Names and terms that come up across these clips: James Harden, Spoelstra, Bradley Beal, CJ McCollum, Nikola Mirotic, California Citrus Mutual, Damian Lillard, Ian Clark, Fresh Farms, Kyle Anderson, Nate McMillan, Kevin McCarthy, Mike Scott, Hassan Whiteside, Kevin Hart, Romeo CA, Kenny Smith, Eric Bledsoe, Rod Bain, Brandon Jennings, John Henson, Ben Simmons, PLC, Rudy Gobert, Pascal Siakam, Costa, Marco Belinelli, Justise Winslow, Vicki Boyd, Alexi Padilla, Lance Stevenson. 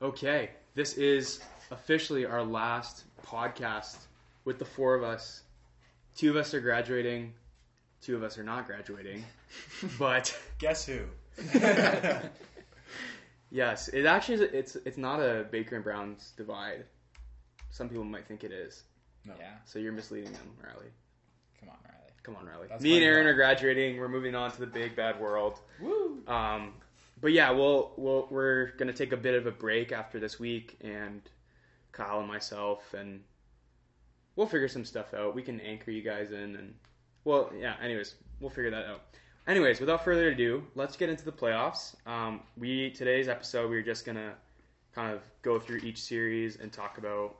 Okay, this is officially our last podcast with the four of us. Two of us are graduating, two of us are not graduating, but... Guess who? Yes, it actually is, it's not a Baker and Brown's divide. Some people might think it is. No. Yeah. So you're misleading them, Riley. Come on, Riley. That's Me and Aaron are graduating. We're moving on to the big bad world. Woo! But yeah, we're gonna take a bit of a break after this week, and Kyle and myself, and we'll figure some stuff out. We can anchor you guys in, and anyways, we'll figure that out. Anyways, without further ado, let's get into the playoffs. Today's episode, we're just gonna kind of go through each series and talk about,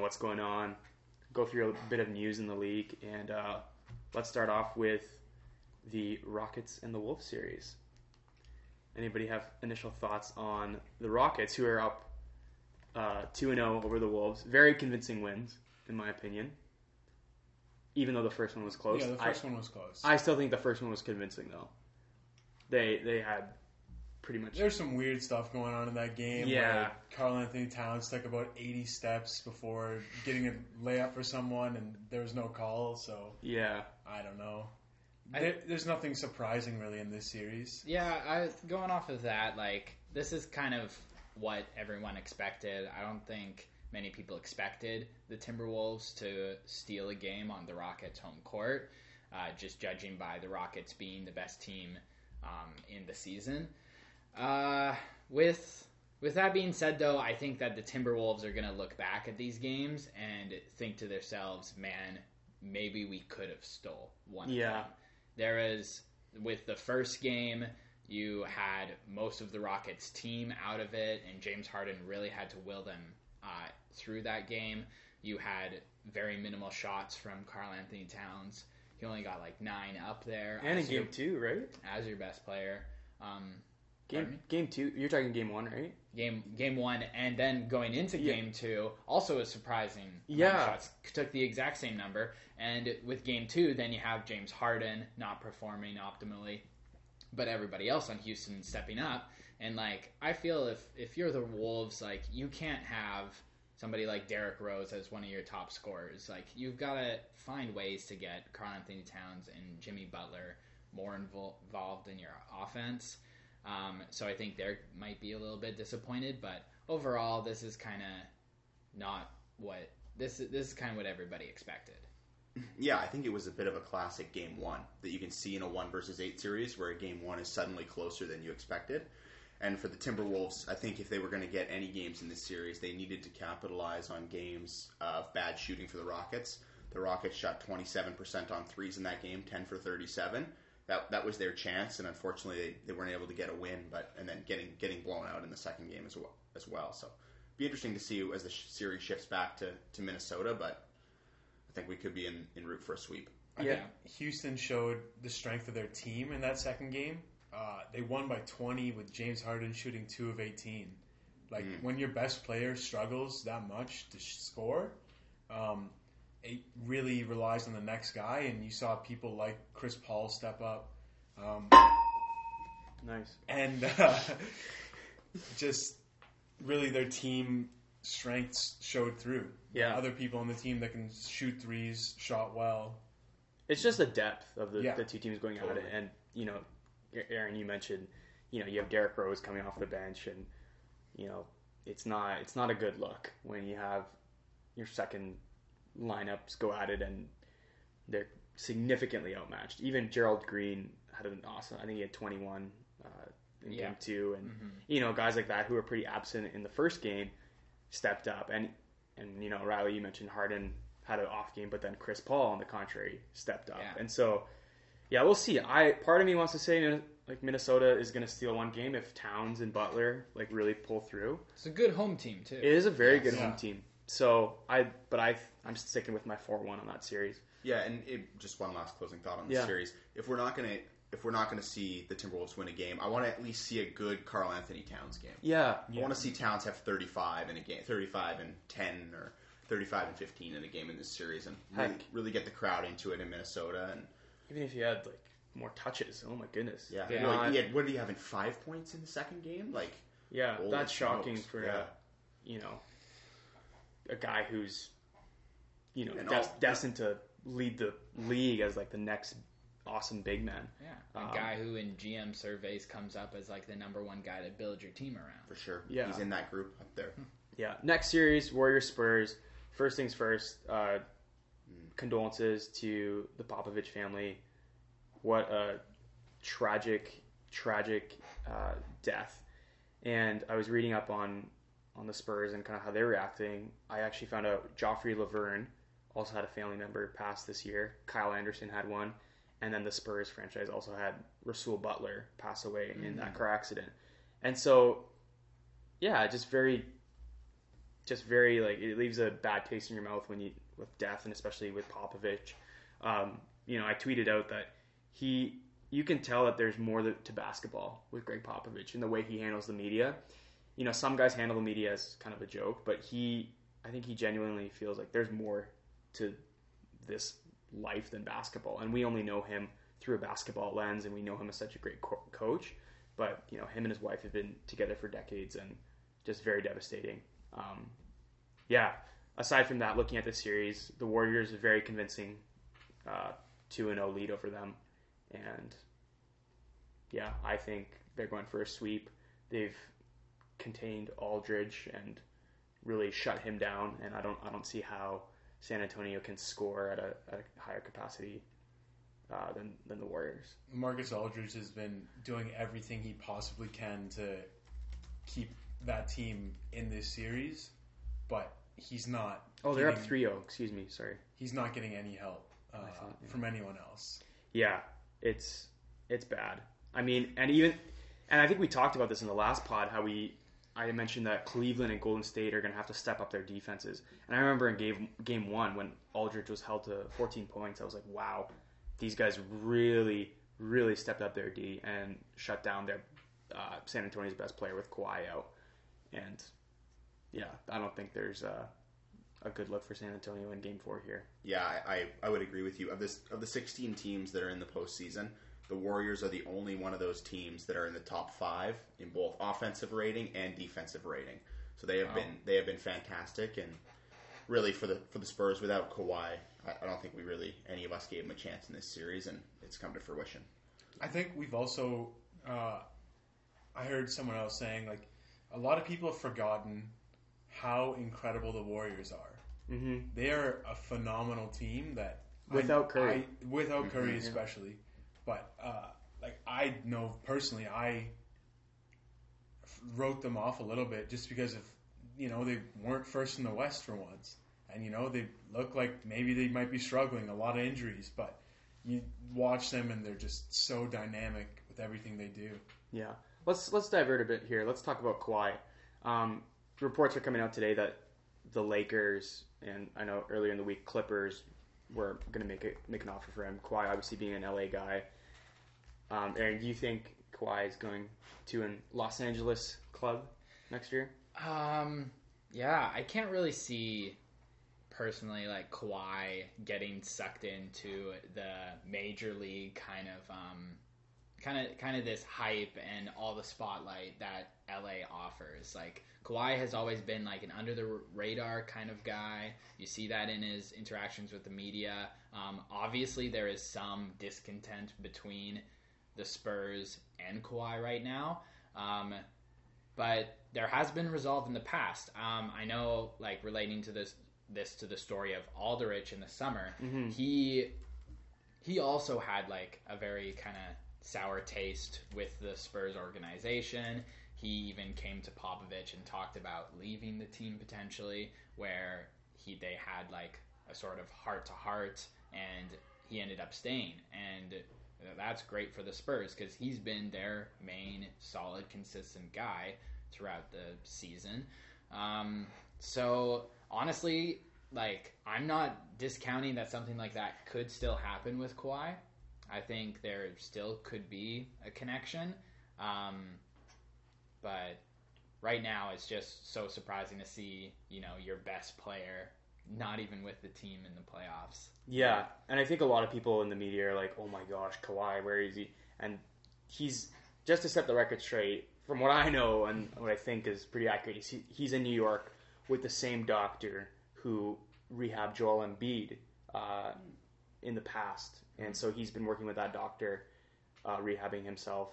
what's going on, go through a bit of news in the league, and let's start off with the Rockets and the Wolves series. Anybody have initial thoughts on the Rockets, who are up 2-0 over the Wolves? Very convincing wins, in my opinion. Even though the first one was close. Yeah, the first one was close. I still think the first one was convincing, though. They had pretty much... There's some weird stuff going on in that game. Yeah. Where Karl-Anthony Towns took about 80 steps before getting a layup for someone, and there was no call, so... Yeah. I don't know. There's nothing surprising, really, in this series. Yeah, going off of that, this is kind of what everyone expected. I don't think many people expected the Timberwolves to steal a game on the Rockets' home court, just judging by the Rockets being the best team in the season. With that being said, though, I think that the Timberwolves are going to look back at these games and think to themselves, man, maybe we could have stole one of them. There is, with the first game, you had most of the Rockets' team out of it, and James Harden really had to will them through that game. You had very minimal shots from Karl-Anthony Towns. He only got 9 up there. And in game 2, right? As your best player. Game 2, you're talking game 1, right? Game 1, and then going into game 2, also a surprising shots. Took the exact same number, and with game 2, then you have James Harden not performing optimally, but everybody else on Houston stepping up, and I feel if you're the Wolves, you can't have somebody like Derrick Rose as one of your top scorers. You've got to find ways to get Karl-Anthony Towns and Jimmy Butler more involved in your offense. So I think they might be a little bit disappointed, but overall, this is kind of what everybody expected. Yeah, I think it was a bit of a classic game 1 that you can see in a 1-8 series where game 1 is suddenly closer than you expected. And for the Timberwolves, I think if they were going to get any games in this series, they needed to capitalize on games of bad shooting for the Rockets. The Rockets shot 27% on threes in that game, 10 for 37. That was their chance, and unfortunately they weren't able to get a win, and then getting blown out in the second game as well. So it'll be interesting to see as the series shifts back to Minnesota, but I think we could be in route for a sweep. I think Houston showed the strength of their team in that second game. They won by 20 with James Harden shooting 2 of 18. When your best player struggles that much to score... it really relies on the next guy, and you saw people like Chris Paul step up. Nice. And just really their team strengths showed through. Yeah. Other people on the team that can shoot threes, shot well. It's just the depth of the two teams going at it. And, Aaron, you mentioned, you have Derrick Rose coming off the bench, and, it's not a good look when you have your second lineups go at it and they're significantly outmatched. Even Gerald Green had an awesome, I think he had 21 in game 2, and guys like that who were pretty absent in the first game stepped up, and Riley, you mentioned Harden had an off game, but then Chris Paul on the contrary stepped up, and so we'll see. Part of me wants to say Minnesota is going to steal one game if Towns and Butler really pull through. It's a good home team too. It is a very good home team. So I'm sticking with my 4-1 on that series. Yeah, and just one last closing thought on this series. If we're not gonna see the Timberwolves win a game, I want to at least see a good Karl-Anthony Towns game. Yeah, I want to see Towns have 35 in a game, 35 and 10, or 35 and 15 in a game in this series, and really get the crowd into it in Minnesota. And even if you had more touches, oh my goodness, yeah. What did he have in 5 points in the second game? Yeah, Holy that's shocking smokes. For, you know, a guy who's, you know, destined to lead the league as, like, the next awesome big man. Yeah, a guy who in GM surveys comes up as, like, the number one guy to build your team around. For sure. Yeah. He's in that group up there. Yeah. Next series, Warriors-Spurs. First things first, condolences to the Popovich family. What a tragic death. And I was reading up on the Spurs and kind of how they were acting. I actually found out Joffrey Laverne also had a family member pass this year. Kyle Anderson had one. And then the Spurs franchise also had Rasul Butler pass away in that car accident. And so, yeah, just very, like, it leaves a bad taste in your mouth with death, and especially with Popovich. You know, I tweeted out that you can tell that there's more to basketball with Gregg Popovich and the way he handles the media. You know, some guys handle the media as kind of a joke, but I think he genuinely feels like there's more to this life than basketball. And we only know him through a basketball lens, and we know him as such a great coach. But, you know, him and his wife have been together for decades, and just very devastating. Aside from that, looking at the series, the Warriors are very convincing 2-0 lead over them. And, yeah, I think they're going for a sweep. They've contained Aldridge and really shut him down, and I don't see how San Antonio can score at a higher capacity than the Warriors. LaMarcus Aldridge has been doing everything he possibly can to keep that team in this series, but he's not... Oh, they're up 3-0. Excuse me. Sorry. He's not getting any help from anyone else. Yeah, it's bad. I mean, and I think we talked about this in the last pod, how I mentioned that Cleveland and Golden State are going to have to step up their defenses. And I remember in game one, when Aldridge was held to 14 points, I was like, wow, these guys really, really stepped up their D and shut down their San Antonio's best player with Kawhi out. And, yeah, I don't think there's a good look for San Antonio in Game 4 here. Yeah, I would agree with you. Of the 16 teams that are in the postseason, the Warriors are the only one of those teams that are in the top 5 in both offensive rating and defensive rating. So they have been fantastic, and really for the Spurs, without Kawhi, I don't think any of us gave them a chance in this series, and it's come to fruition. I think we've also I heard someone else saying, like, a lot of people have forgotten how incredible the Warriors are. Mm-hmm. They are a phenomenal team that without Curry especially. Yeah. But, like, I know personally, I wrote them off a little bit just because of, you know, they weren't first in the West for once. And, you know, they look like maybe they might be struggling, a lot of injuries. But you watch them, and they're just so dynamic with everything they do. Yeah. Let's divert a bit here. Let's talk about Kawhi. Reports are coming out today that the Lakers, and I know earlier in the week, Clippers, were going to make an offer for him. Kawhi, obviously, being an LA guy. Aaron, do you think Kawhi is going to a Los Angeles club next year? Yeah, I can't really see, personally, like, Kawhi getting sucked into the major league kind of this hype and all the spotlight that LA offers. Like, Kawhi has always been like an under the radar kind of guy. You see that in his interactions with the media. Obviously, there is some discontent between the Spurs and Kawhi right now, but there has been resolve in the past. I know, like, relating to this to the story of Aldridge in the summer, mm-hmm. he also had, like, a very kind of sour taste with the Spurs organization. He even came to Popovich and talked about leaving the team potentially, where they had, like, a sort of heart-to-heart, and he ended up staying. And that's great for the Spurs, because he's been their main, solid, consistent guy throughout the season. So, honestly, like, I'm not discounting that something like that could still happen with Kawhi. I think there still could be a connection. But right now, it's just so surprising to see, you know, your best player not even with the team in the playoffs. Yeah, and I think a lot of people in the media are like, oh my gosh, Kawhi, where is he? And he's, just to set the record straight, from what I know and what I think is pretty accurate, he's in New York with the same doctor who rehabbed Joel Embiid in the past. And so he's been working with that doctor, rehabbing himself.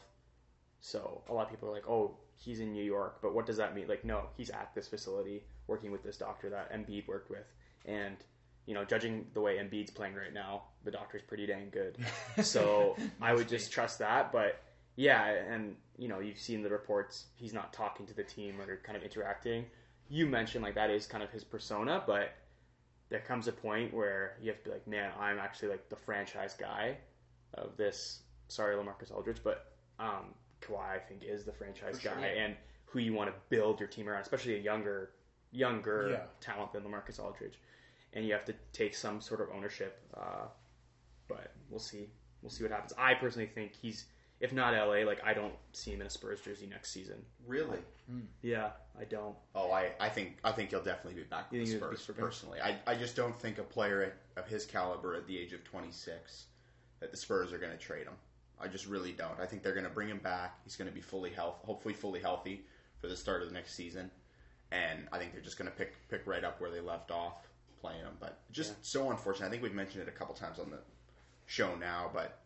So a lot of people are like, oh, he's in New York, but what does that mean? Like, no, he's at this facility working with this doctor that Embiid worked with. And, you know, judging the way Embiid's playing right now, the doctor's pretty dang good. So I would just trust that. But, yeah, and, you know, you've seen the reports. He's not talking to the team or kind of interacting. You mentioned, like, that is kind of his persona, but there comes a point where you have to be like, man, I'm actually, like, the franchise guy of this. Sorry, LaMarcus Aldridge, but Kawhi, I think, is the franchise guy and who you want to build your team around, especially a younger talent than LaMarcus Aldridge. And you have to take some sort of ownership. But we'll see. We'll see what happens. I personally think he's, if not LA, like, I don't see him in a Spurs jersey next season. Really? Yeah, I don't. Oh, I think he'll definitely be back with the Spurs, personally. I just don't think a player of his caliber at the age of 26 that the Spurs are going to trade him. I just really don't. I think they're going to bring him back. He's going to be hopefully fully healthy for the start of the next season. And I think they're just going to pick right up where they left off playing him. But just so unfortunate. I think we've mentioned it a couple times on the show now, but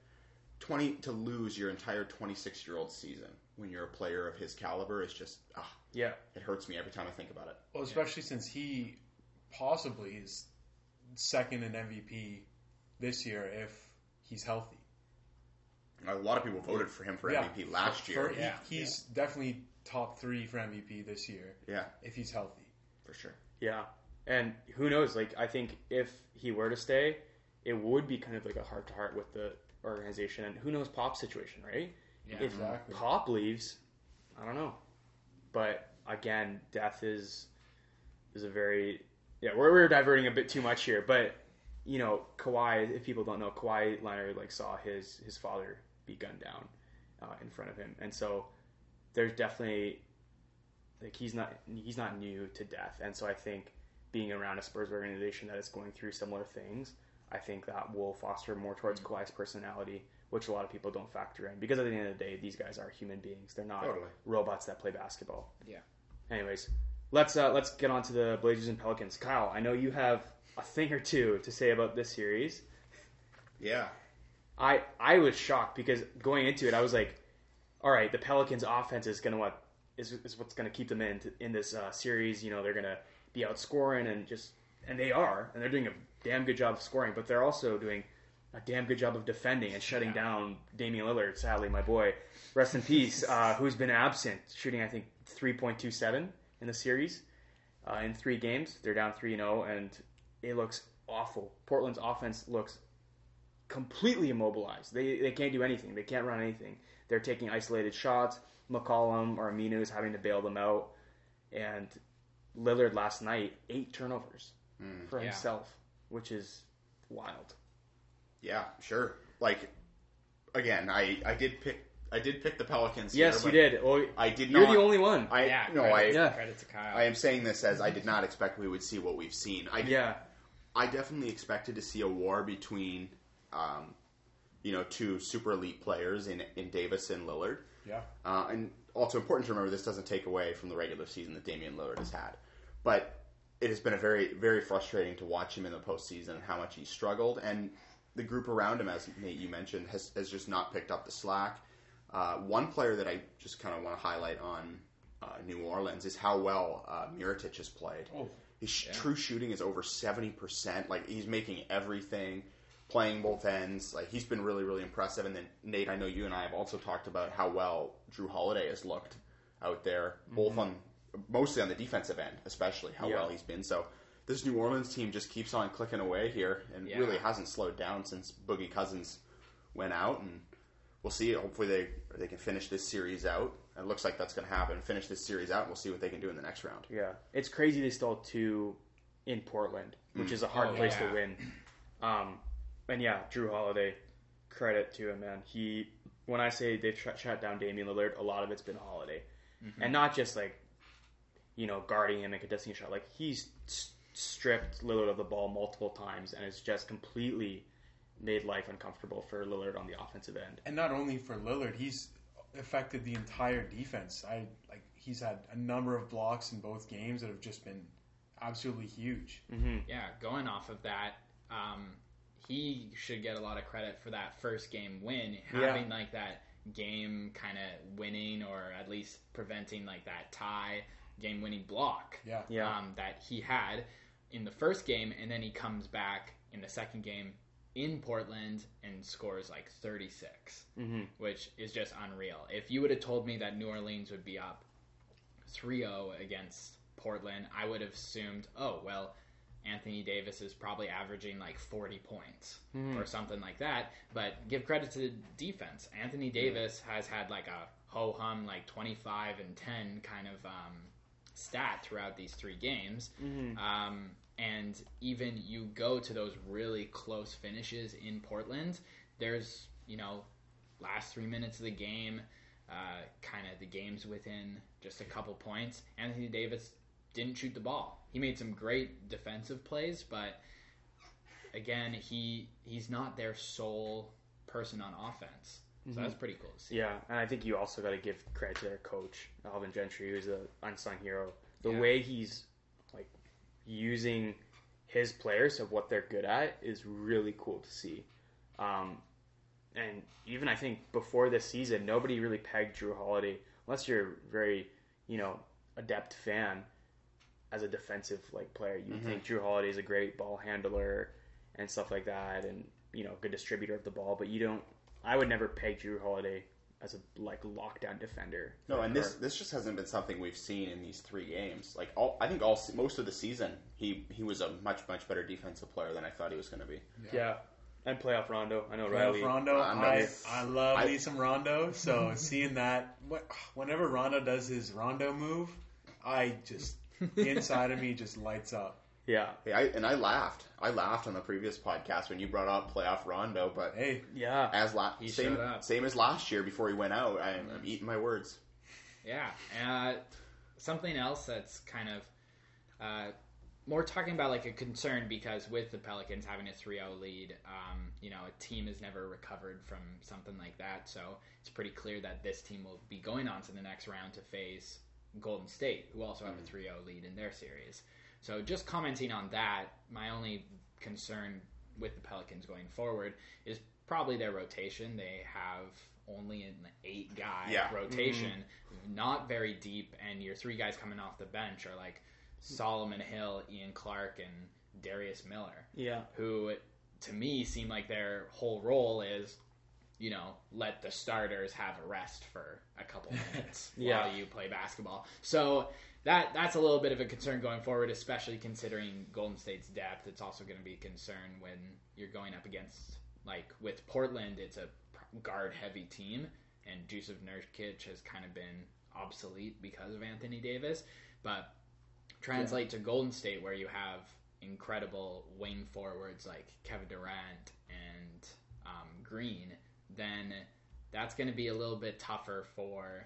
to lose your entire 26-year-old season when you're a player of his caliber is just, it hurts me every time I think about it. Well, especially since he possibly is second in MVP this year if he's healthy. A lot of people voted for him for MVP last year. He's definitely top three for MVP this year. Yeah, if he's healthy, for sure. Yeah, and who knows? Like, I think if he were to stay, it would be kind of like a heart to heart with the organization. And who knows Pop's situation, right? Yeah, if Pop leaves, I don't know. But again, death is a very we're diverting a bit too much here, but you know, Kawhi. If people don't know, Kawhi Leonard saw his father be gunned down in front of him, and so there's definitely like he's not new to death, and so I think being around a Spurs organization that is going through similar things, I think that will foster more towards Kawhi's personality, which a lot of people don't factor in because at the end of the day, these guys are human beings; they're not robots that play basketball. Yeah. Anyways, let's get on to the Blazers and Pelicans. Kyle, I know you have a thing or two to say about this series. Yeah. I was shocked because going into it, I was like, all right, the Pelicans' offense is going to is what's going to keep them in this series. You know, they're going to be outscoring and they are, and they're doing a damn good job of scoring, but they're also doing a damn good job of defending and shutting down Damian Lillard, sadly, my boy. Rest in peace, who's been absent, shooting, I think, 3.27 in the series in three games. They're down 3-0, and it looks awful. Portland's offense looks completely immobilized. They can't do anything. They can't run anything. They're taking isolated shots. McCollum or Aminu is having to bail them out. And Lillard last night, 8 turnovers for himself, which is wild. Yeah, sure. Like, again, I did pick the Pelicans. Yes, here, you did. Well, I did not. You're the only one. Credit to Kyle. I am saying this as I did not expect we would see what we've seen. I definitely expected to see a war between two super elite players in Davis and Lillard. Yeah. And also important to remember, this doesn't take away from the regular season that Damian Lillard has had. But it has been a very, very frustrating to watch him in the postseason and how much he struggled. And the group around him, as Nate, you mentioned, has just not picked up the slack. One player that I just kind of want to highlight on New Orleans is how well Mirotić has played. Oh, His true shooting is over 70%. Like, he's making everything, playing both ends. Like, he's been really, really impressive. And then, Nate, I know you and I have also talked about how well Jrue Holiday has looked out there, both mostly on the defensive end, especially, how well he's been. So this New Orleans team just keeps on clicking away here and really hasn't slowed down since Boogie Cousins went out. And we'll see. Hopefully they can finish this series out. It looks like that's going to happen. Finish this series out, and we'll see what they can do in the next round. Yeah. It's crazy they stole 2 in Portland, which is a hard place to win. Jrue Holiday, credit to him, man. When I say they've shut down Damian Lillard, a lot of it's been Holiday. Mm-hmm. And not just, like, you know, guarding him and contesting a shot. Like, he's stripped Lillard of the ball multiple times, and it's just completely made life uncomfortable for Lillard on the offensive end. And not only for Lillard, he's affected the entire defense. He's had a number of blocks in both games that have just been absolutely huge. Mm-hmm. Yeah, going off of that, he should get a lot of credit for that first game win, having that game kind of winning, or at least preventing that tie game winning block that he had in the first game. And then he comes back in the second game in Portland and scores 36, mm-hmm. which is just unreal. If you would have told me that New Orleans would be up 3-0 against Portland, I would have assumed, Anthony Davis is probably averaging 40 points or something like that. But give credit to the defense. Anthony Davis has had a ho-hum 25 and 10 kind of stat throughout these three games. Mm-hmm. And even you go to those really close finishes in Portland, there's, last 3 minutes of the game, kind of the game's within just a couple points. Anthony Davis didn't shoot the ball. He made some great defensive plays, but again, he's not their sole person on offense. So mm-hmm. that's pretty cool to see. Yeah, and I think you also got to give credit to their coach, Alvin Gentry, who's the unsung hero. The way he's using his players of what they're good at is really cool to see. And even I think before this season, nobody really pegged Jrue Holiday, unless you're a very, adept fan, as a defensive player. You mm-hmm. think Jrue Holiday is a great ball handler and stuff like that, and good distributor of the ball, but you don't. I would never peg Jrue Holiday as a lockdown defender. No, and this just hasn't been something we've seen in these three games. Most of the season, he was a much better defensive player than I thought he was going to be. Yeah. And playoff Rondo. I know, Riley. Playoff Rondo. I love me some Rondo. So seeing that, whenever Rondo does his Rondo move, I just inside of me just lights up. Yeah. Hey, I laughed. I laughed on the previous podcast when you brought up playoff Rondo. But hey, yeah, same as last year before he went out. I'm eating my words. Yeah. Something else that's kind of. More talking about a concern, because with the Pelicans having a 3-0 lead, a team has never recovered from something like that. So it's pretty clear that this team will be going on to the next round to face Golden State, who also have a 3-0 lead in their series. So just commenting on that, my only concern with the Pelicans going forward is probably their rotation. They have only an 8-guy rotation, mm-hmm. not very deep, and your 3 guys coming off the bench are Solomon Hill, Ian Clark, and Darius Miller. Yeah. Who, to me, seem like their whole role is, let the starters have a rest for a couple minutes while you play basketball. So that's a little bit of a concern going forward, especially considering Golden State's depth. It's also going to be a concern when you're going up against, with Portland, it's a guard-heavy team, and Jusuf Nurkic has kind of been obsolete because of Anthony Davis. But translate to Golden State, where you have incredible wing forwards like Kevin Durant and Green, then that's going to be a little bit tougher for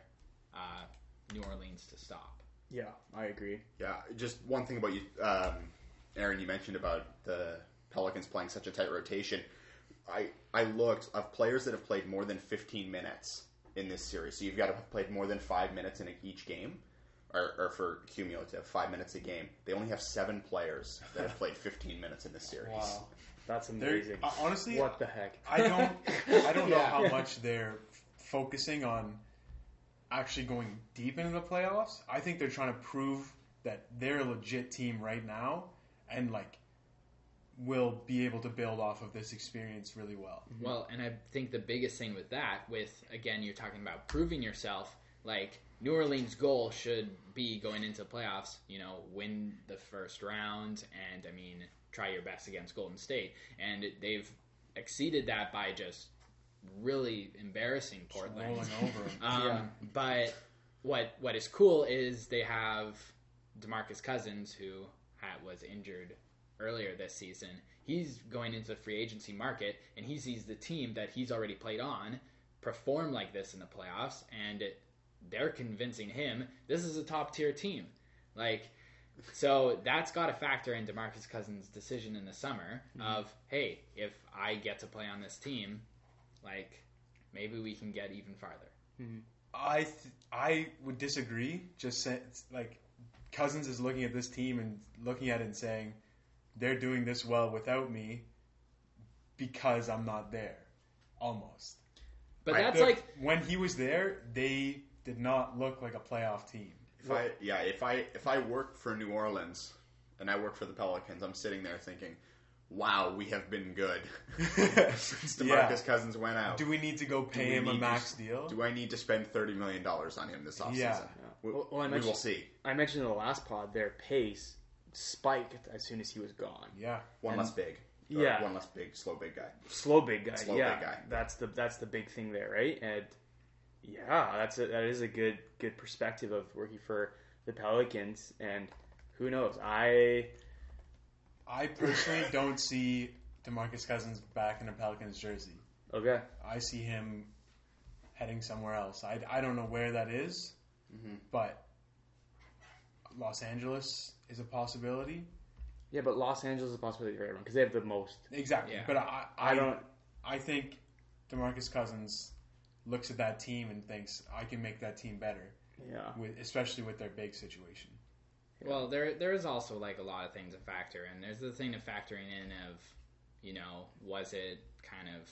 New Orleans to stop. Yeah, I agree. Yeah, just one thing about you, Aaron, you mentioned about the Pelicans playing such a tight rotation. I looked of players that have played more than 15 minutes in this series. So you've got to have played more than 5 minutes in each game. Or for cumulative, 5 minutes a game. They only have 7 players that have played 15 minutes in this series. Wow, that's amazing. Honestly, what the heck? I don't know how much they're focusing on actually going deep into the playoffs. I think they're trying to prove that they're a legit team right now, and will be able to build off of this experience really well. Well, and I think the biggest thing with that, again, you're talking about proving yourself, New Orleans' goal should be going into the playoffs, win the first round and, try your best against Golden State. And they've exceeded that by just really embarrassing Portland. Rolling over. But what is cool is they have DeMarcus Cousins, who was injured earlier this season. He's going into the free agency market, and he sees the team that he's already played on perform like this in the playoffs, and they're convincing him this is a top-tier team. So that's got to factor in DeMarcus Cousins' decision in the summer of, hey, if I get to play on this team, maybe we can get even farther. Mm-hmm. I would disagree. Just say, like, Cousins is looking at this team and looking at it and saying, they're doing this well without me because I'm not there, almost. But right? That's like... When he was there, they did not look like a playoff team. If I worked for New Orleans and I worked for the Pelicans, I'm sitting there thinking, wow, we have been good since DeMarcus Cousins went out. Do we need to go pay him a max deal? Do I need to spend $30 million on him this offseason? We will see. I mentioned in the last pod, their pace spiked as soon as he was gone. Yeah. One less big, slow big guy. Slow big guy. That's the big thing there, right? And yeah, that is a good perspective of working for the Pelicans, and who knows? I personally don't see DeMarcus Cousins back in a Pelicans jersey. Okay. I see him heading somewhere else. I don't know where that is, but Los Angeles is a possibility. Yeah, but Los Angeles is a possibility for everyone because they have the most. Exactly. Yeah. But I don't. I think DeMarcus Cousins looks at that team and thinks, I can make that team better. Yeah. Especially with their big situation. Well, there is also, like, a lot of things to factor in. There's the thing of factoring in of, you know, was it kind of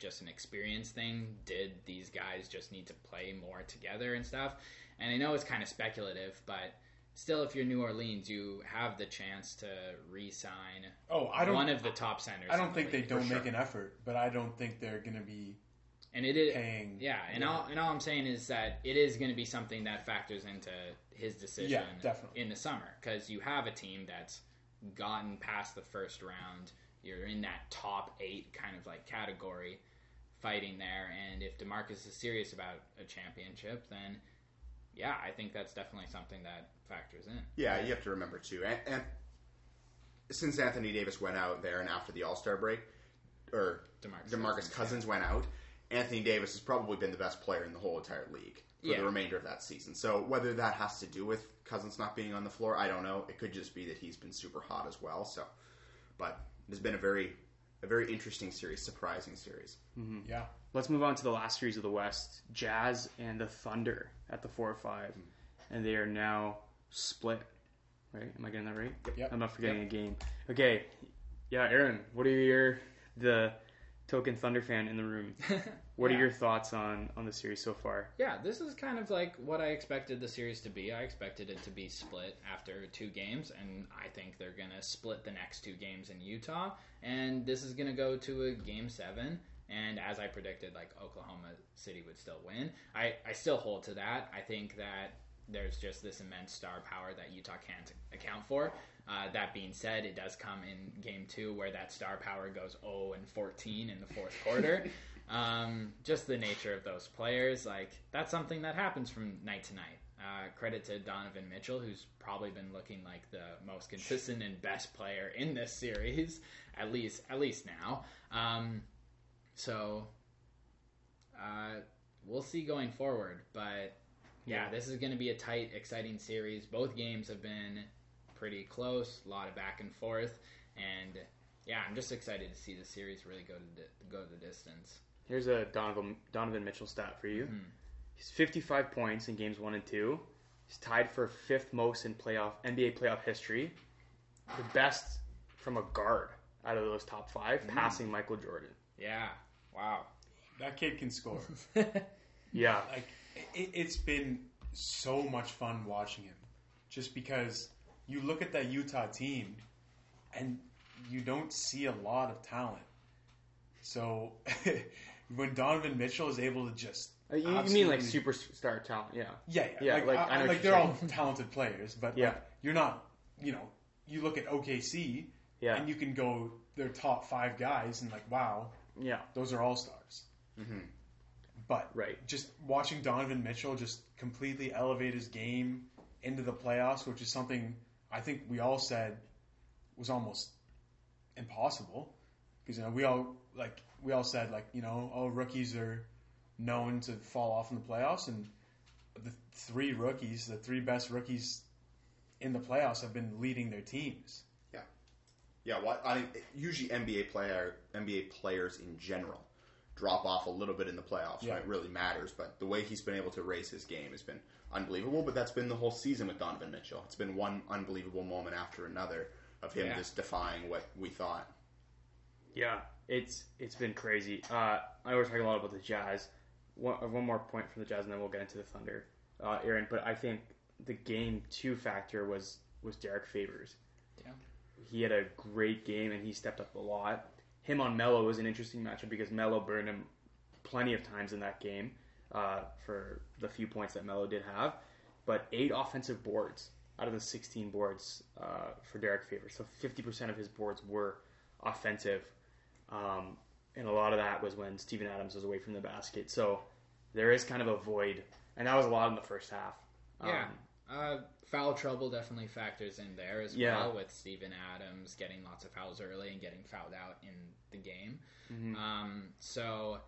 just an experience thing? Did these guys just need to play more together and stuff? And I know it's kind of speculative, but still, if you're New Orleans, you have the chance to re-sign one of the top centers. I don't think they don't make an effort, but I don't think they're going to be... And it is paying, all I'm saying is that it is going to be something that factors into his decision in the summer, because you have a team that's gotten past the first round. You're in that top 8 kind of like category fighting there, and if DeMarcus is serious about a championship, then yeah, I think that's definitely something that factors in. Yeah, you have to remember too, and since Anthony Davis went out there and after the All-Star break, or DeMarcus Cousins went out, Anthony Davis has probably been the best player in the whole entire league for the remainder of that season. So whether that has to do with Cousins not being on the floor, I don't know. It could just be that he's been super hot as well. So, but it's been a very interesting series, surprising series. Mm-hmm. Yeah. Let's move on to the last series of the West, Jazz and the Thunder at the 4-5, and they are now split. Right? Am I getting that right? Yep. I'm not forgetting a game. Okay. Yeah, Aaron, what are the token Thunder fan in the room. What are your thoughts on the series so far? Yeah, this is kind of like what I expected the series to be. I expected it to be split after 2 games, and I think they're going to split the next 2 games in Utah, and this is going to go to a Game 7, and as I predicted, like, Oklahoma City would still win. I still hold to that. I think that there's just this immense star power that Utah can't account for. That being said, it does come in Game 2 where that star power goes 0-14 in the fourth quarter. Just the nature of those players, like, that's something that happens from night to night. Credit to Donovan Mitchell, who's probably been looking like the most consistent and best player in this series, at least now. So we'll see going forward, but... Yeah, this is going to be a tight, exciting series. Both games have been pretty close, a lot of back and forth, and yeah, I'm just excited to see the series really go the distance. Here's a Donovan Mitchell stat for you. Mm-hmm. He's 55 points in games 1 and 2. He's tied for 5th most in NBA playoff history, the best from a guard out of those top 5, passing Michael Jordan. Yeah, wow, that kid can score. Yeah. Like, it's been so much fun watching him just because you look at that Utah team and you don't see a lot of talent. So when Donovan Mitchell is able to just... You mean like superstar talent, yeah. Yeah. Like they're all talented players, but like, you're not, you know, you look at OKC and you can go their top 5 guys and like, wow, those are all-stars. Mm-hmm. But just watching Donovan Mitchell just completely elevate his game into the playoffs, which is something I think we all said was almost impossible, because you know we all said like, you know, all rookies are known to fall off in the playoffs, and the 3 best rookies in the playoffs have been leading their teams. Yeah, well, usually NBA players in general drop off a little bit in the playoffs when it really matters. But the way he's been able to raise his game has been unbelievable. But that's been the whole season with Donovan Mitchell. It's been one unbelievable moment after another of him just defying what we thought. Yeah, it's been crazy. I always talk a lot about the Jazz. One more point from the Jazz, and then we'll get into the Thunder, Aaron. But I think the game two factor was Derek Favors. Yeah. He had a great game, and he stepped up a lot. Him on Melo was an interesting matchup because Melo burned him plenty of times in that game for the few points that Melo did have. But 8 offensive boards out of the 16 boards for Derek Favors. So 50% of his boards were offensive. And a lot of that was when Steven Adams was away from the basket. So there is kind of a void. And that was a lot in the first half. Foul trouble definitely factors in there as well, with Steven Adams getting lots of fouls early and getting fouled out in the game. Mm-hmm. So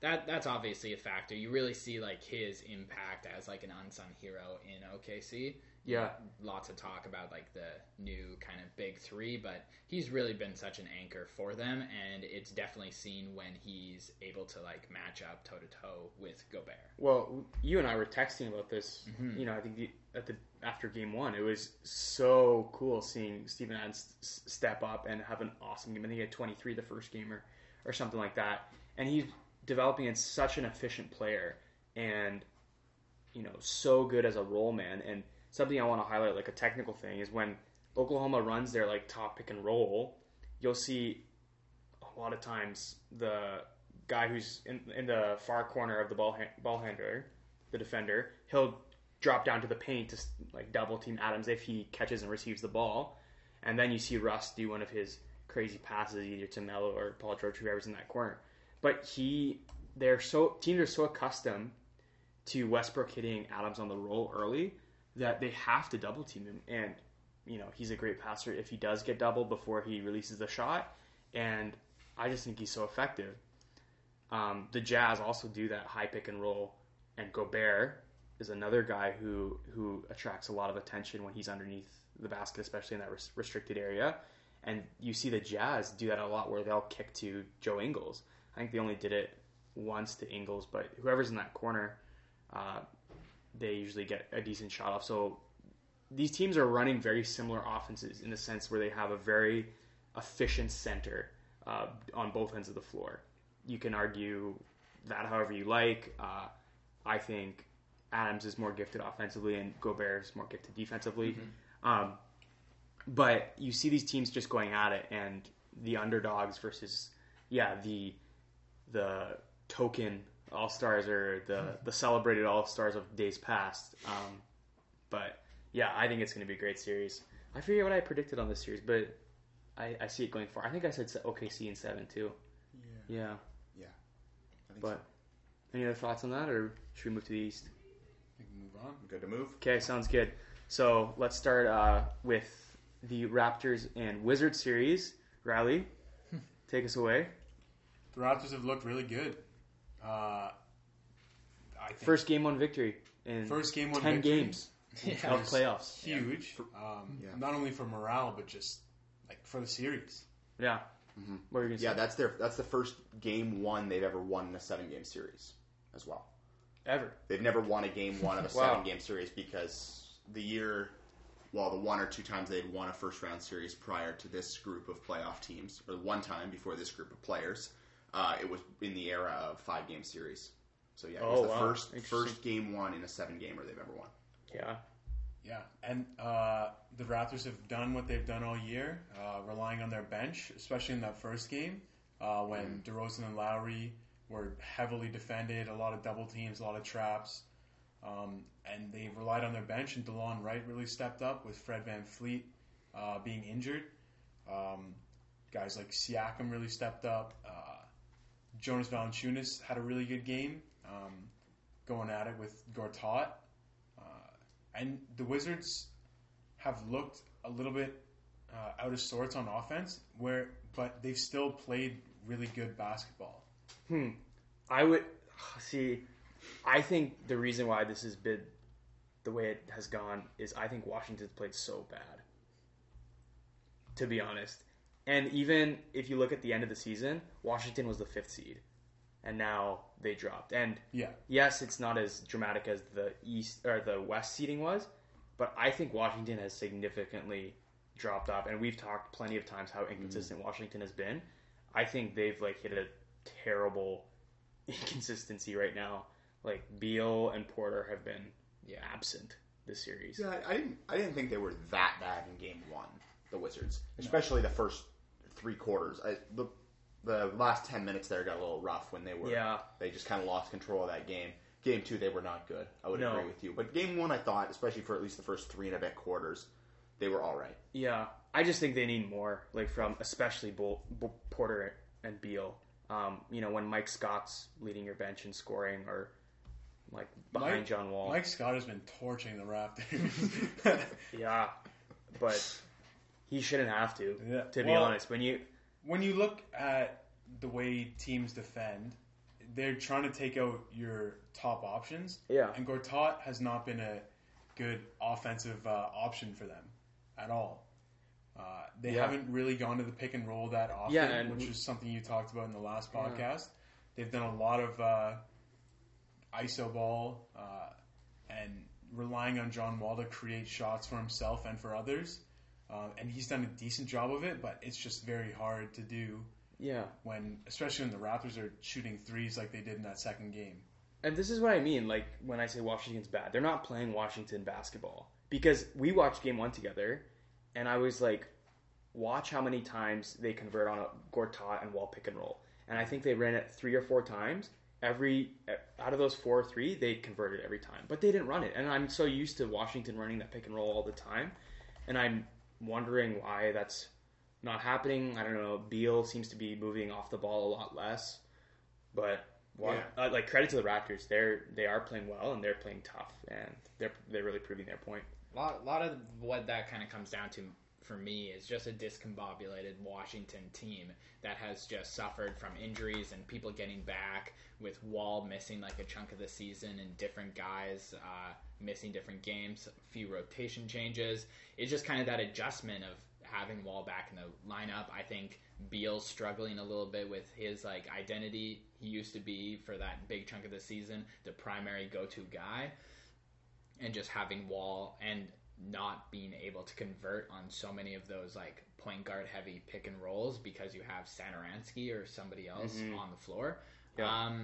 that's obviously a factor. You really see like his impact as like an unsung hero in OKC. Yeah. Lots of talk about like the new kind of big three, but he's really been such an anchor for them, and it's definitely seen when he's able to like match up toe to toe with Gobert. Well, you and I were texting about this. Mm-hmm. You know, I think after game one, it was so cool seeing Steven Adams step up and have an awesome game. I think he had 23 the first game or something like that, and he's developing into such an efficient player, and you know, so good as a role man. And something I want to highlight, like a technical thing, is when Oklahoma runs their like top pick and roll, you'll see a lot of times the guy who's in the far corner of the ball handler, the defender, he'll drop down to the paint to like double team Adams if he catches and receives the ball, and then you see Russ do one of his crazy passes either to Melo or Paul George, whoever's in that corner. But teams are so accustomed to Westbrook hitting Adams on the roll early that they have to double team him. And, you know, he's a great passer if he does get doubled before he releases the shot. And I just think he's so effective. The Jazz also do that high pick and roll. And Gobert is another guy who attracts a lot of attention when he's underneath the basket, especially in that restricted area. And you see the Jazz do that a lot where they'll kick to Joe Ingles. I think they only did it once to Ingles, but whoever's in that corner, they usually get a decent shot off. So these teams are running very similar offenses in the sense where they have a very efficient center on both ends of the floor. You can argue that however you like. I think Adams is more gifted offensively and Gobert is more gifted defensively. Mm-hmm. But you see these teams just going at it, and the underdogs versus the token all-stars or the celebrated all-stars of days past. I think it's going to be a great series. I forget what I predicted on this series, but I see it going far. I think I said OKC in 7 too. Yeah. I think Any other thoughts on that, or should we move to the East? I can move on. Good to move. Okay, sounds good. So let's start with the Raptors and Wizards series. Riley, take us away. The Raptors have looked really good. I think first game one victory in 10 games of playoffs. Huge. Not only for morale, but just like for the series. Yeah. Mm-hmm. What are you going to say? Yeah, that's the first game one they've ever won in a 7-game series as well. Ever. They've never won a game one of a 7-game series because the one or two times they'd won a first-round series prior to this group of playoff teams, or one time before this group of players, it was in the era of 5-game series. So, yeah, it was first game one in a 7-gamer they've ever won. Yeah. Yeah, and the Raptors have done what they've done all year, relying on their bench, especially in that first game when DeRozan and Lowry were heavily defended, a lot of double teams, a lot of traps. And they relied on their bench, and DeLon Wright really stepped up with Fred VanVleet being injured. Guys like Siakam really stepped up. Jonas Valanciunas had a really good game, going at it with Gortat. And the Wizards have looked a little bit out of sorts on offense, but they've still played really good basketball. I think the reason why this has been the way it has gone is I think Washington's played so bad, to be honest. And even if you look at the end of the season, Washington was the 5th seed. and now they dropped. And yes, it's not as dramatic as the East or the West seeding was, but I think Washington has significantly dropped off. And we've talked plenty of times how inconsistent Washington has been. I think they've like hit a terrible inconsistency right now. Like Beal and Porter have been absent this series. Yeah, I didn't think they were that bad in Game 1, the Wizards, especially the first 3 quarters. The last 10 minutes there got a little rough when they were. Yeah. They just kind of lost control of that game. Game 2, they were not good. I would agree with you. But Game 1, I thought, especially for at least the first 3 and a bit quarters, they were all right. Yeah, I just think they need more, like from especially Porter and Beal. You know, when Mike Scott's leading your bench and scoring, or like behind John Wall. Mike Scott has been torching the Raptors. Yeah, but he shouldn't have to be honest. When you look at the way teams defend, they're trying to take out your top options. Yeah. And Gortat has not been a good offensive option for them at all. They haven't really gone to the pick and roll that often, which is something you talked about in the last podcast. They've done a lot of iso ball and relying on John Wall to create shots for himself and for others. And he's done a decent job of it, but it's just very hard to do. Yeah. Especially when the Raptors are shooting threes like they did in that second game. And this is what I mean, like when I say Washington's bad, they're not playing Washington basketball. Because we watched Game 1 together, and I was like, watch how many times they convert on a Gortat and Wall pick and roll. And I think they ran it 3 or 4 times. Out of those 4 or 3, they converted every time. But they didn't run it. And I'm so used to Washington running that pick and roll all the time. And I'm wondering why that's not happening. I don't know. Beal seems to be moving off the ball a lot less. But credit to the Raptors. They are playing well, and they're playing tough. And they're really proving their point. A lot of what that kind of comes down to for me is just a discombobulated Washington team that has just suffered from injuries and people getting back, with Wall missing like a chunk of the season and different guys missing different games, a few rotation changes. It's just kind of that adjustment of having Wall back in the lineup. I think Beal's struggling a little bit with his like identity. He used to be, for that big chunk of the season, the primary go-to guy. And just having Wall and not being able to convert on so many of those like point guard heavy pick and rolls because you have Satoransky or somebody else on the floor. Yeah.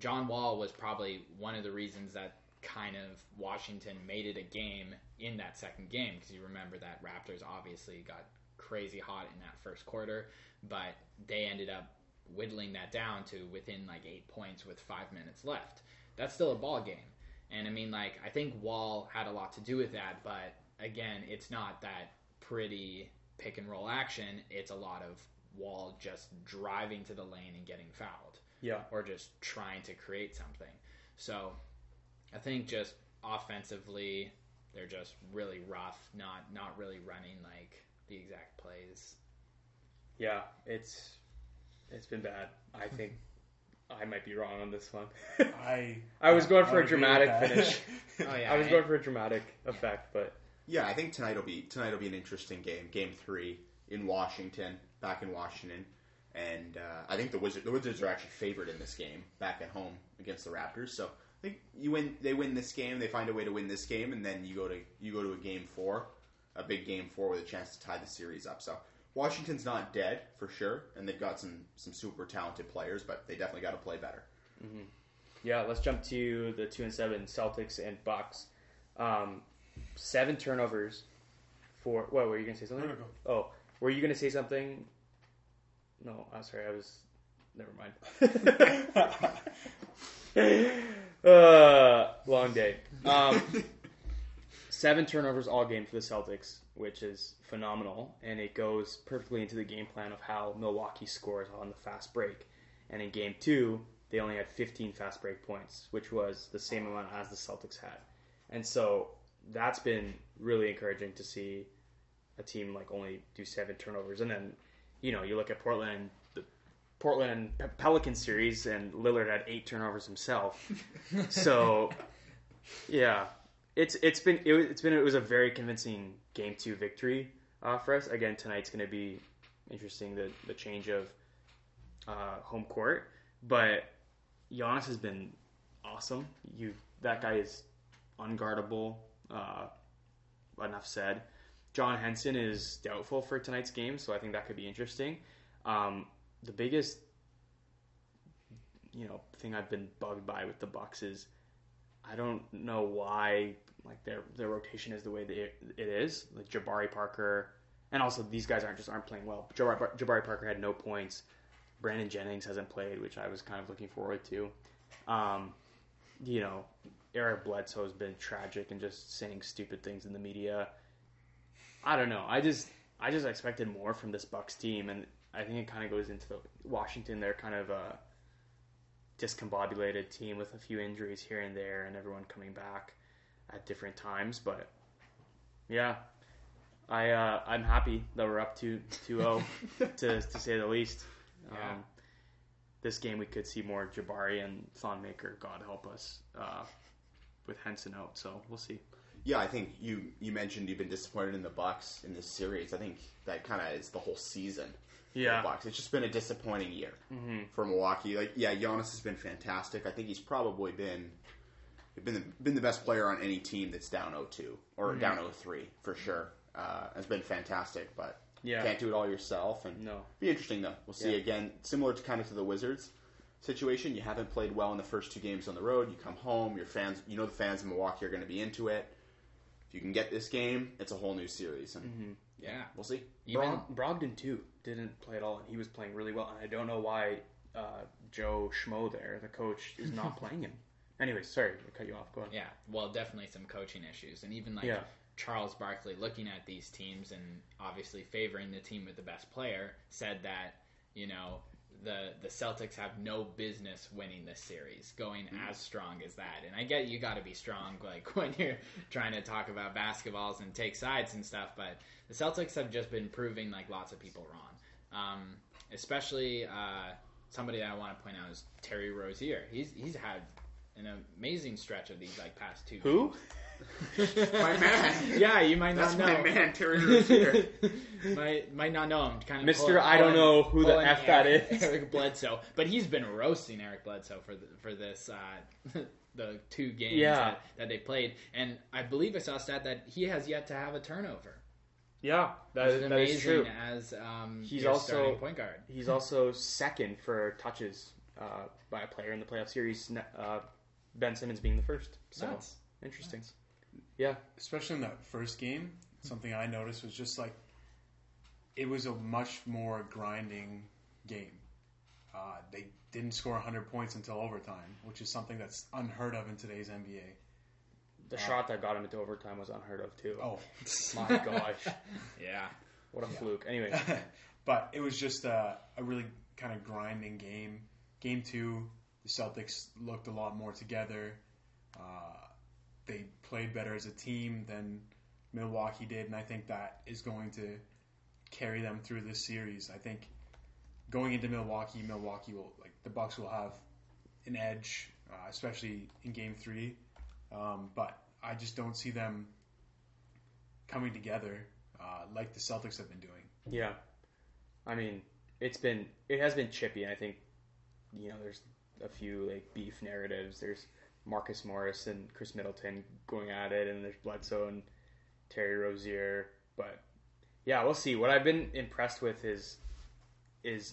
John Wall was probably one of the reasons that kind of Washington made it a game in that second game, because you remember that Raptors obviously got crazy hot in that first quarter, but they ended up whittling that down to within like 8 points with 5 minutes left. That's still a ball game. And I mean, like, I think Wall had a lot to do with that, but again, it's not that pretty pick and roll action. It's a lot of Wall just driving to the lane and getting fouled. Yeah. Or just trying to create something. So I think just offensively, they're just really rough, not really running like the exact plays. Yeah, it's been bad. I think I might be wrong on this one. I was going for a dramatic finish. I was going for a dramatic effect, but yeah, I think tonight will be an interesting game. Game 3 in Washington, back in Washington, and I think the Wizards are actually favored in this game back at home against the Raptors. So I think they win this game, they find a way to win this game, and then you go to a Game 4, a big Game 4 with a chance to tie the series up. So Washington's not dead, for sure, and they've got some super talented players, but they definitely got to play better. Mm-hmm. Yeah, let's jump to the 2-7 Celtics and Bucks. 7 turnovers for... What, were you going to say something? Oh, were you going to say something? No, I'm sorry, I was... Never mind. Long day. 7 turnovers all game for the Celtics, which is phenomenal, and it goes perfectly into the game plan of how Milwaukee scores on the fast break. And in Game 2, they only had 15 fast break points, which was the same amount as the Celtics had. And so that's been really encouraging to see a team like only do 7 turnovers. And then, you know, you look at Portland Pelican series, and Lillard had 8 turnovers himself. So, yeah. It was a very convincing Game 2 victory for us. Again, tonight's going to be interesting, the change of home court, But Giannis has been awesome. That guy is unguardable. Enough said. John Henson is doubtful for tonight's game, so I think that could be interesting. The biggest, thing I've been bugged by with the Bucks is I don't know why their rotation is the way that it is. Like Jabari Parker, and also these guys aren't playing well. Jabari Parker had no points. Brandon Jennings hasn't played, which I was kind of looking forward to. Eric Bledsoe has been tragic and just saying stupid things in the media. I don't know. I just expected more from this Bucks team, and I think it kind of goes into the Washington. They're kind of a discombobulated team with a few injuries here and there, and everyone coming back at different times. But yeah, I'm happy that we're up 2-0 to say the least. Yeah. This game we could see more Jabari and Thonmaker, God help us, with Henson out. So we'll see. Yeah, I think you mentioned you've been disappointed in the Bucks in this series. I think that kind of is the whole season. Yeah, for the Bucks. It's just been a disappointing year for Milwaukee. Giannis has been fantastic. I think he's probably been the best player on any team that's down 0-2 or down 0-3 for sure. Has been fantastic, but. Yeah. Can't do it all yourself. And no. Be interesting, though. We'll see again. Similar to kind of to the Wizards situation, you haven't played well in the first two games on the road. You come home. Your fans, the fans in Milwaukee are going to be into it. If you can get this game, it's a whole new series. And yeah, we'll see. Even Brogdon, too, didn't play at all, and he was playing really well. And I don't know why Joe Schmo there, the coach, is not playing him. Anyway, sorry to cut you off. Go on. Yeah, well, definitely some coaching issues. And even Charles Barkley, looking at these teams and obviously favoring the team with the best player, said that, the Celtics have no business winning this series, going as strong as that. And I get you got to be strong when you're trying to talk about basketballs and take sides and stuff, but the Celtics have just been proving lots of people wrong. Especially somebody that I want to point out is Terry Rozier. He's had an amazing stretch of these past two. Who? My man. Yeah, you might not know. That's my man, Terry Rozier. Might not know him. Kind of Mr. I don't know who the F that is. Eric Bledsoe. But he's been roasting Eric Bledsoe for this, the two games that they played. And I believe I saw a stat that he has yet to have a turnover. Yeah, that is true. As he's also starting point guard. He's also second for touches by a player in the playoff series, Ben Simmons being the first. So, that's interesting. Nice. Yeah, especially in that first game, something I noticed was just it was a much more grinding game. They didn't score 100 points until overtime, which is something that's unheard of in today's NBA. The shot that got him into overtime was unheard of too. Oh my gosh! Yeah, what a fluke. Anyway, but it was just a really kind of grinding game. Game two, the Celtics looked a lot more together. They played better as a team than Milwaukee did, and I think that is going to carry them through this series. I think going into Milwaukee will the Bucks will have an edge, especially in Game 3. But I just don't see them coming together like the Celtics have been doing. Yeah, I mean it has been chippy, and I think there's a few beef narratives. There's Marcus Morris and Chris Middleton going at it, and there's Bledsoe and Terry Rozier. But yeah, we'll see. What I've been impressed with is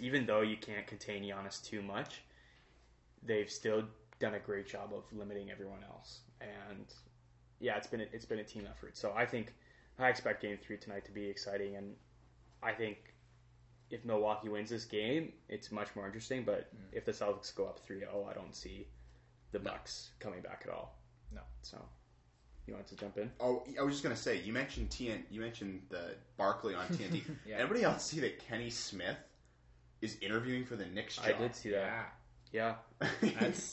even though you can't contain Giannis too much, they've still done a great job of limiting everyone else. And yeah, it's been a team effort. So I expect Game 3 tonight to be exciting, and I think if Milwaukee wins this game, it's much more interesting. But if the Celtics go up 3-0, I don't see the Bucks coming back at all. No. So, you wanted to jump in? Oh, I was just going to say, you mentioned the Barkley on TNT. Everybody else see that Kenny Smith is interviewing for the Knicks job? I did see that. Yeah. That's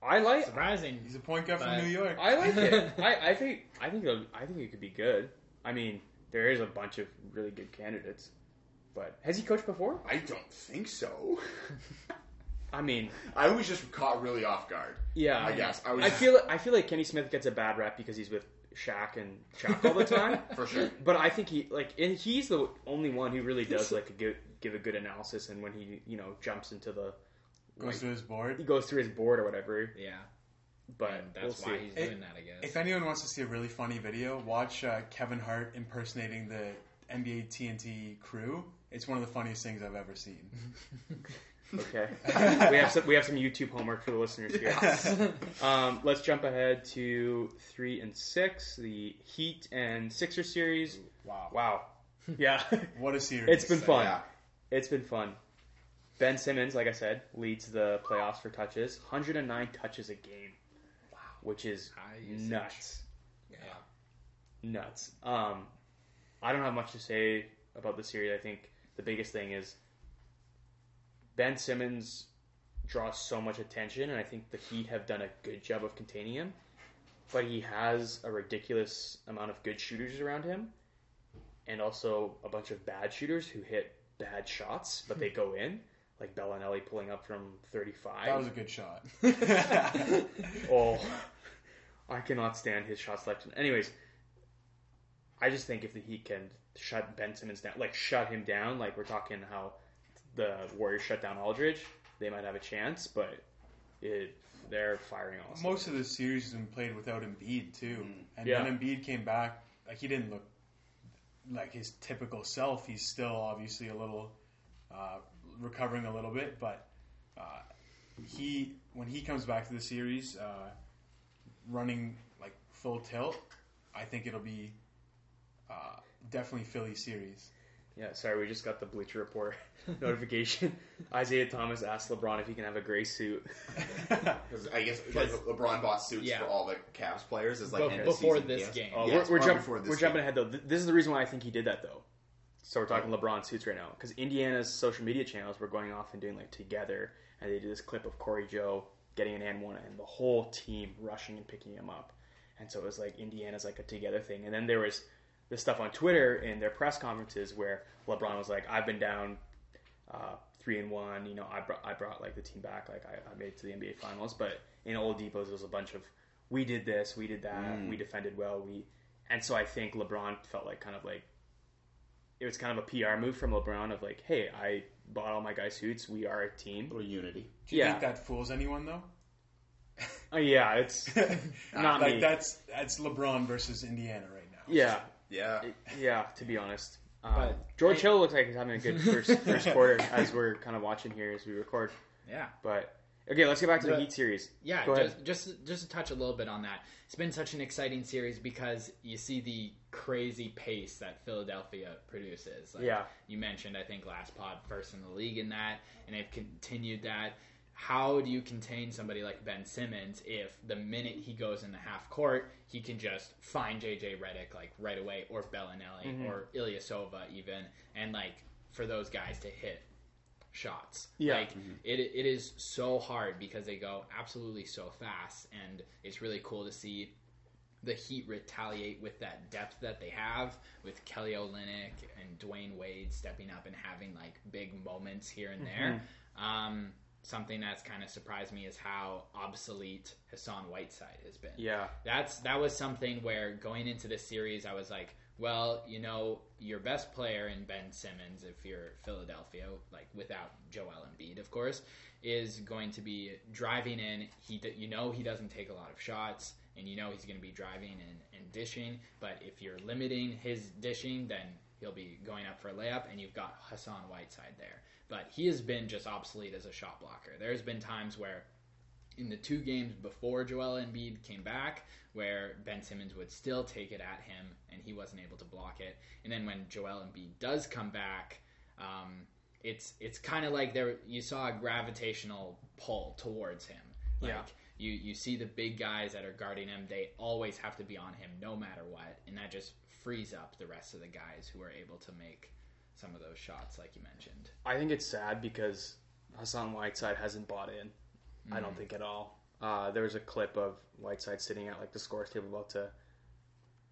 surprising. He's a point guard from New York. I like it. I think it could be good. I mean, there is a bunch of really good candidates. But has he coached before? I don't think so. I mean, I was just caught really off guard. Yeah, I guess I was. I feel like Kenny Smith gets a bad rap because he's with Shaq and Chuck all the time, for sure. But I think he and he's the only one who really does give a good analysis. And when he jumps into the Goes like, through his board? He goes through his board or whatever. Yeah. But and that's we'll why see. He's doing that, I guess. If anyone wants to see a really funny video, watch Kevin Hart impersonating the NBA TNT crew. It's one of the funniest things I've ever seen. Okay. We have some YouTube homework for the listeners here. Yes. Let's jump ahead to 3 and 6, the Heat and Sixers series. Wow. Yeah. What a series. It's been fun. Yeah. It's been fun. Ben Simmons, like I said, leads the playoffs for touches. 109 touches a game. Wow. Which is nuts. Yeah. Nuts. I don't have much to say about the series. I think the biggest thing is Ben Simmons draws so much attention, and I think the Heat have done a good job of containing him. But he has a ridiculous amount of good shooters around him, and also a bunch of bad shooters who hit bad shots, but they go in. Like Belinelli pulling up from 35. That was a good shot. Oh, I cannot stand his shot selection. Anyways, I just think if the Heat can shut Ben Simmons down, like shut him down, like we're talking how the Warriors shut down Aldridge, they might have a chance, but they're firing all. Most of the series has been played without Embiid, too. Mm. And yeah. When Embiid came back, like he didn't look like his typical self. He's still obviously a little recovering a little bit, but when he comes back to the series running like full tilt, I think it'll be definitely Philly series. Yeah, sorry, we just got the Bleacher Report notification. Isaiah Thomas asked LeBron if he can have a gray suit. I guess like, LeBron bought suits for all the Cavs players. Is like before this game. Oh, yeah, we're jumping ahead, though. This is the reason why I think he did that, though. So we're talking LeBron suits right now. Because Indiana's social media channels were going off and doing like together. And they did this clip of Corey Joe getting an and one and the whole team rushing and picking him up. And so it was like Indiana's like a together thing. And then there was this stuff on Twitter in their press conferences where LeBron was like, I've been down 3-1, you know, I brought like the team back, like I made it to the NBA Finals. But in Old Depot, there was a bunch of, we did this, we did that, we defended well, and so I think LeBron felt like kind of like, it was kind of a PR move from LeBron of like, hey, I bought all my guys' suits, we are a team. A little unity. Do you think that fools anyone though? Yeah, it's not like me. That's LeBron versus Indiana right now. Yeah. Yeah, to be honest. But George Hill looks like he's having a good first quarter as we're kind of watching here as we record. Yeah. But, okay, let's get back to the Heat series. Yeah, just to touch a little bit on that. It's been such an exciting series because you see the crazy pace that Philadelphia produces. Like you mentioned, I think, last pod, first in the league in that, and they've continued that. How do you contain somebody like Ben Simmons if the minute he goes in the half court, he can just find JJ Redick like right away, or Belinelli or Ilyasova even, and like for those guys to hit shots? Yeah. Like it is so hard because they go absolutely so fast, and it's really cool to see the Heat retaliate with that depth that they have with Kelly Olynyk and Dwayne Wade stepping up and having like big moments here and there. Something that's kind of surprised me is how obsolete Hassan Whiteside has been. Yeah. That was something where going into this series, I was like, well, you know, your best player in Ben Simmons, if you're Philadelphia, like without Joel Embiid, of course, is going to be driving in. He doesn't take a lot of shots, and you know he's going to be driving and dishing. But if you're limiting his dishing, then he'll be going up for a layup, and you've got Hassan Whiteside there. But he has been just obsolete as a shot blocker. There's been times where in the 2 games before Joel Embiid came back where Ben Simmons would still take it at him and he wasn't able to block it. And then when Joel Embiid does come back, it's kind of like you saw a gravitational pull towards him. Like, you see the big guys that are guarding him, they always have to be on him no matter what. And that just frees up the rest of the guys who are able to make some of those shots, like you mentioned. I think it's sad because Hassan Whiteside hasn't bought in. I don't think at all. There was a clip of Whiteside sitting at like the scorer's table about to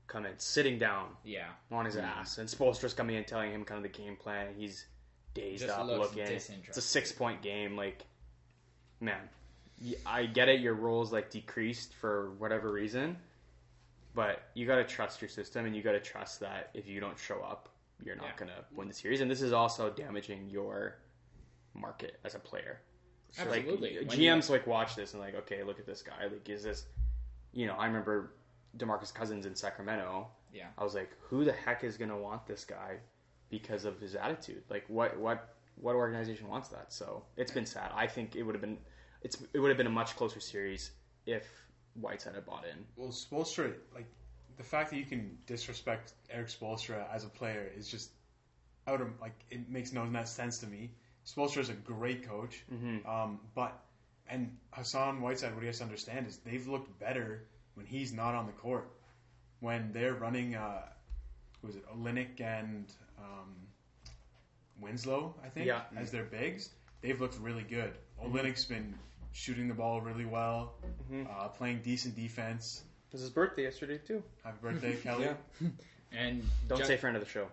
come in, sitting down on his ass. And Spoelstra's coming in telling him kind of the game plan. He's dazed up, looking. It's a 6-point game. Like, man, I get it. Your role's like decreased for whatever reason. But you got to trust your system, and you got to trust that if you don't show up, you're not going to win the series. And this is also damaging your market as a player. Absolutely. Like, GMs like watch this and like, okay, look at this guy. Like, is this? You know, I remember DeMarcus Cousins in Sacramento. Yeah. I was like, who the heck is gonna want this guy because of his attitude? Like, what organization wants that? So it's been sad. I think it would have been a much closer series if Whiteside had bought in. Well, Spoelstra, like, the fact that you can disrespect Eric Spoelstra as a player is just out of, like, it makes no sense to me. Spoelstra is a great coach, but Hassan Whiteside, what he has to understand is they've looked better when he's not on the court. When they're running, Olynyk and Winslow, I think, as their bigs, they've looked really good. Olynyk's been shooting the ball really well, playing decent defense. It was his birthday yesterday, too. Happy birthday, Kelly. Yeah. And Don't say friend of the show.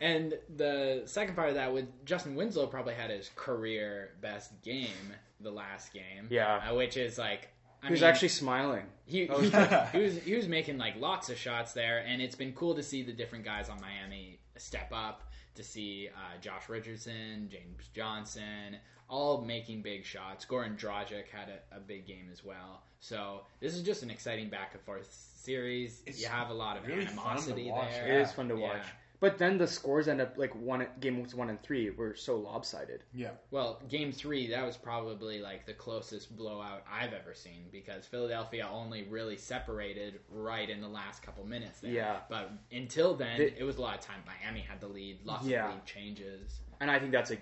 And the second part of that was Justin Winslow probably had his career best game, the last game. Yeah. Which is like... He was actually smiling. He was making like lots of shots there, and it's been cool to see the different guys on Miami step up, to see Josh Richardson, James Johnson, all making big shots. Goran Dragic had a big game as well. So this is just an exciting back and forth series. It's, you have a lot of really animosity there. It is fun to watch. But then the scores end up, like, games 1 and 3 were so lopsided. Yeah. Well, game 3, that was probably, like, the closest blowout I've ever seen, because Philadelphia only really separated right in the last couple minutes there. Yeah. But until then, it was a lot of time. Miami had the lead, lots of lead changes. And I think that's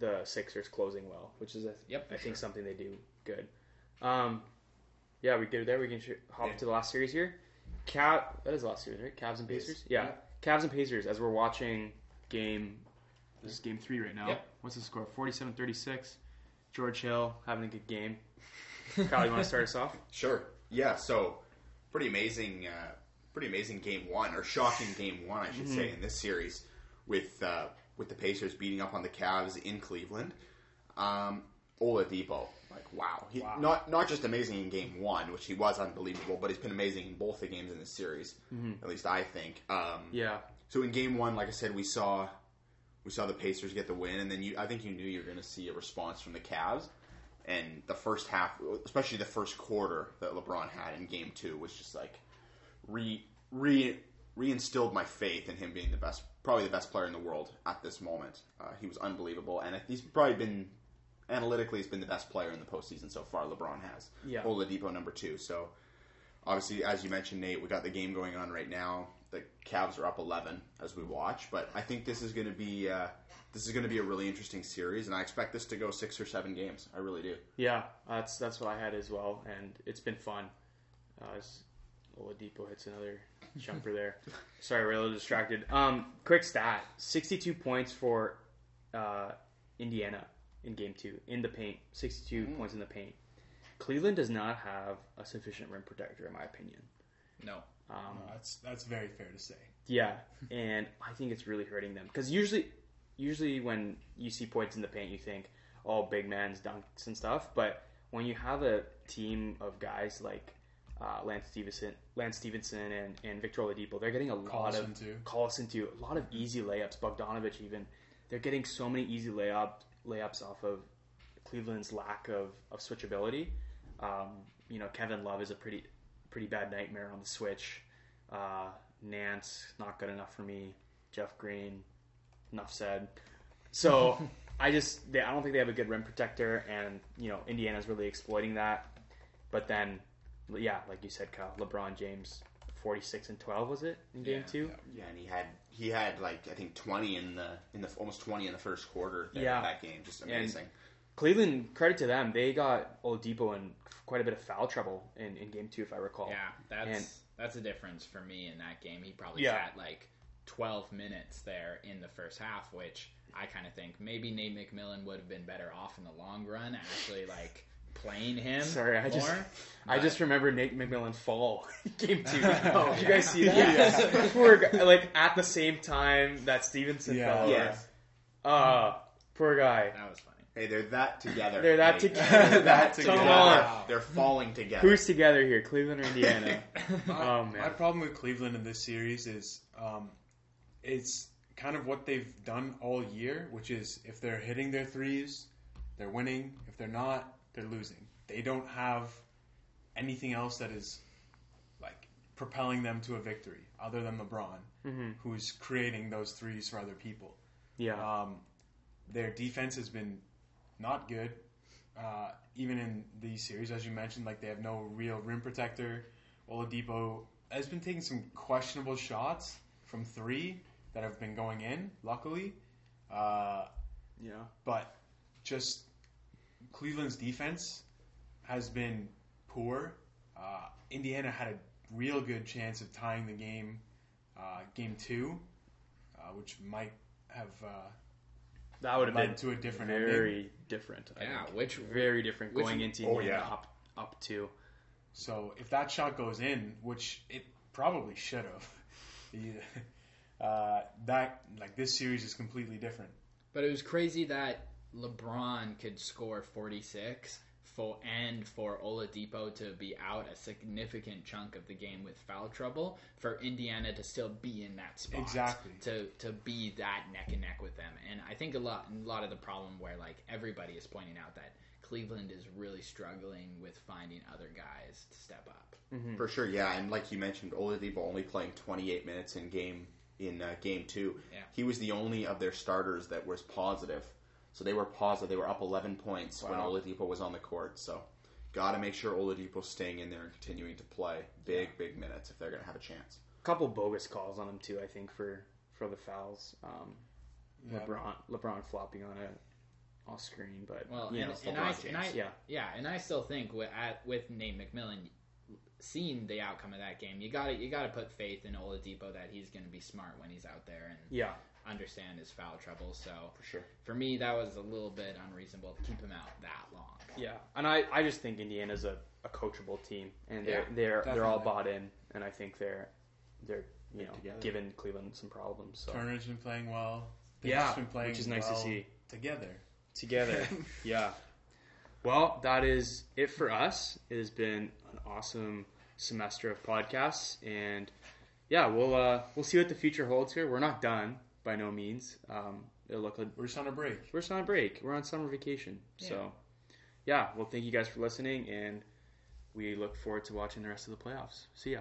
the Sixers closing well, which is, I think, something they do good. Yeah, we go there. We can hop to the last series here. That is the last series, right? Cavs and Pacers? Yeah. Cavs and Pacers, as we're watching this is game 3 right now. Yep. What's the score? 47-36. George Hill having a good game. Kyle, you want to start us off? Sure. Yeah, so pretty amazing game 1, or shocking game 1, I should say, in this series with the Pacers beating up on the Cavs in Cleveland. Oladipo, like, wow. Wow. Not just amazing in game 1, which he was unbelievable, but he's been amazing in both the games in this series, at least I think. So in game 1, like I said, we saw the Pacers get the win, and then I think you knew you were going to see a response from the Cavs. And the first half, especially the first quarter that LeBron had in game 2, was just like reinstilled my faith in him being probably the best player in the world at this moment. He was unbelievable, and he's probably been... Analytically, he's been the best player in the postseason so far. LeBron has. Yeah. Oladipo number 2. So, obviously, as you mentioned, Nate, we got the game going on right now. The Cavs are up 11 as we watch, but I think this is going to be a really interesting series, and I expect this to go 6 or 7 games. I really do. Yeah, that's what I had as well, and it's been fun. Oladipo hits another jumper there. Sorry, we're a little distracted. Quick stat: 62 points for Indiana. In game 2, in the paint, 62 points in the paint. Cleveland does not have a sufficient rim protector, in my opinion. No, that's very fair to say. Yeah, and I think it's really hurting them, because usually when you see points in the paint, you think, oh, big man's dunks and stuff. But when you have a team of guys like Lance Stevenson, and Victor Oladipo, they're getting a lot of easy layups. Bogdanovich even, they're getting so many easy layups off of Cleveland's lack of switchability. Kevin Love is a pretty bad nightmare on the switch. Nance, not good enough for me. Jeff Green, enough said. So I don't think they have a good rim protector, and Indiana's really exploiting that. But then, yeah, like you said, Kyle, LeBron James, 46 and 12 was it in game 2? Yeah, and he had like, I think 20 in the almost 20 in the first quarter of that game. Just amazing. And Cleveland, credit to them, they got Oladipo in quite a bit of foul trouble in game 2, if I recall. Yeah, that's a difference for me in that game. He probably sat like 12 minutes there in the first half, which I kind of think maybe Nate McMillan would have been better off in the long run. Actually, like. Playing him. Sorry, I just remember Nate McMillan fall game 2. Oh, did you guys see that? Yes. Poor guy, like at the same time that Stevenson fell. Yes. Poor guy. That was funny. Hey, they're that together. They're that together. They're falling together. Who's together here, Cleveland or Indiana? My problem with Cleveland in this series is it's kind of what they've done all year, which is if they're hitting their threes, they're winning. If they're not, they're losing. They don't have anything else that is like propelling them to a victory other than LeBron, who's creating those threes for other people. Yeah. Their defense has been not good, even in these series. As you mentioned, like they have no real rim protector. Oladipo has been taking some questionable shots from three that have been going in, luckily. But just Cleveland's defense has been poor. Indiana had a real good chance of tying the game, game two, which might have that would have led to a different ending. Very different. Which going into up two. So if that shot goes in, which it probably should have, that like this series is completely different. But it was crazy that LeBron could score 46 for Oladipo to be out a significant chunk of the game with foul trouble, for Indiana to still be in that spot. Exactly. To be that neck and neck with them. And I think a lot of the problem where like everybody is pointing out that Cleveland is really struggling with finding other guys to step up. Mm-hmm. For sure, yeah. And like you mentioned, Oladipo only playing 28 minutes in game two. Yeah. He was the only of their starters that was positive. So they were positive. They were up 11 points when Oladipo was on the court. So got to make sure Oladipo's staying in there and continuing to play big minutes if they're going to have a chance. A couple bogus calls on him, too, I think, for the fouls. LeBron flopping on a off-screen. But, and I still think with Nate McMillan seeing the outcome of that game, you got to put faith in Oladipo that he's going to be smart when he's out there. And understand his foul trouble, so for sure. For me, that was a little bit unreasonable to keep him out that long. Yeah, and I just think Indiana's a coachable team, and they're all bought in, and I think they're giving Cleveland some problems. So. Turner's been playing well. Which is nice to see. Together, yeah. Well, that is it for us. It has been an awesome semester of podcasts, and we'll see what the future holds here. We're not done. By no means. We're just on a break. We're on summer vacation. Yeah. So, well, thank you guys for listening, and we look forward to watching the rest of the playoffs. See ya.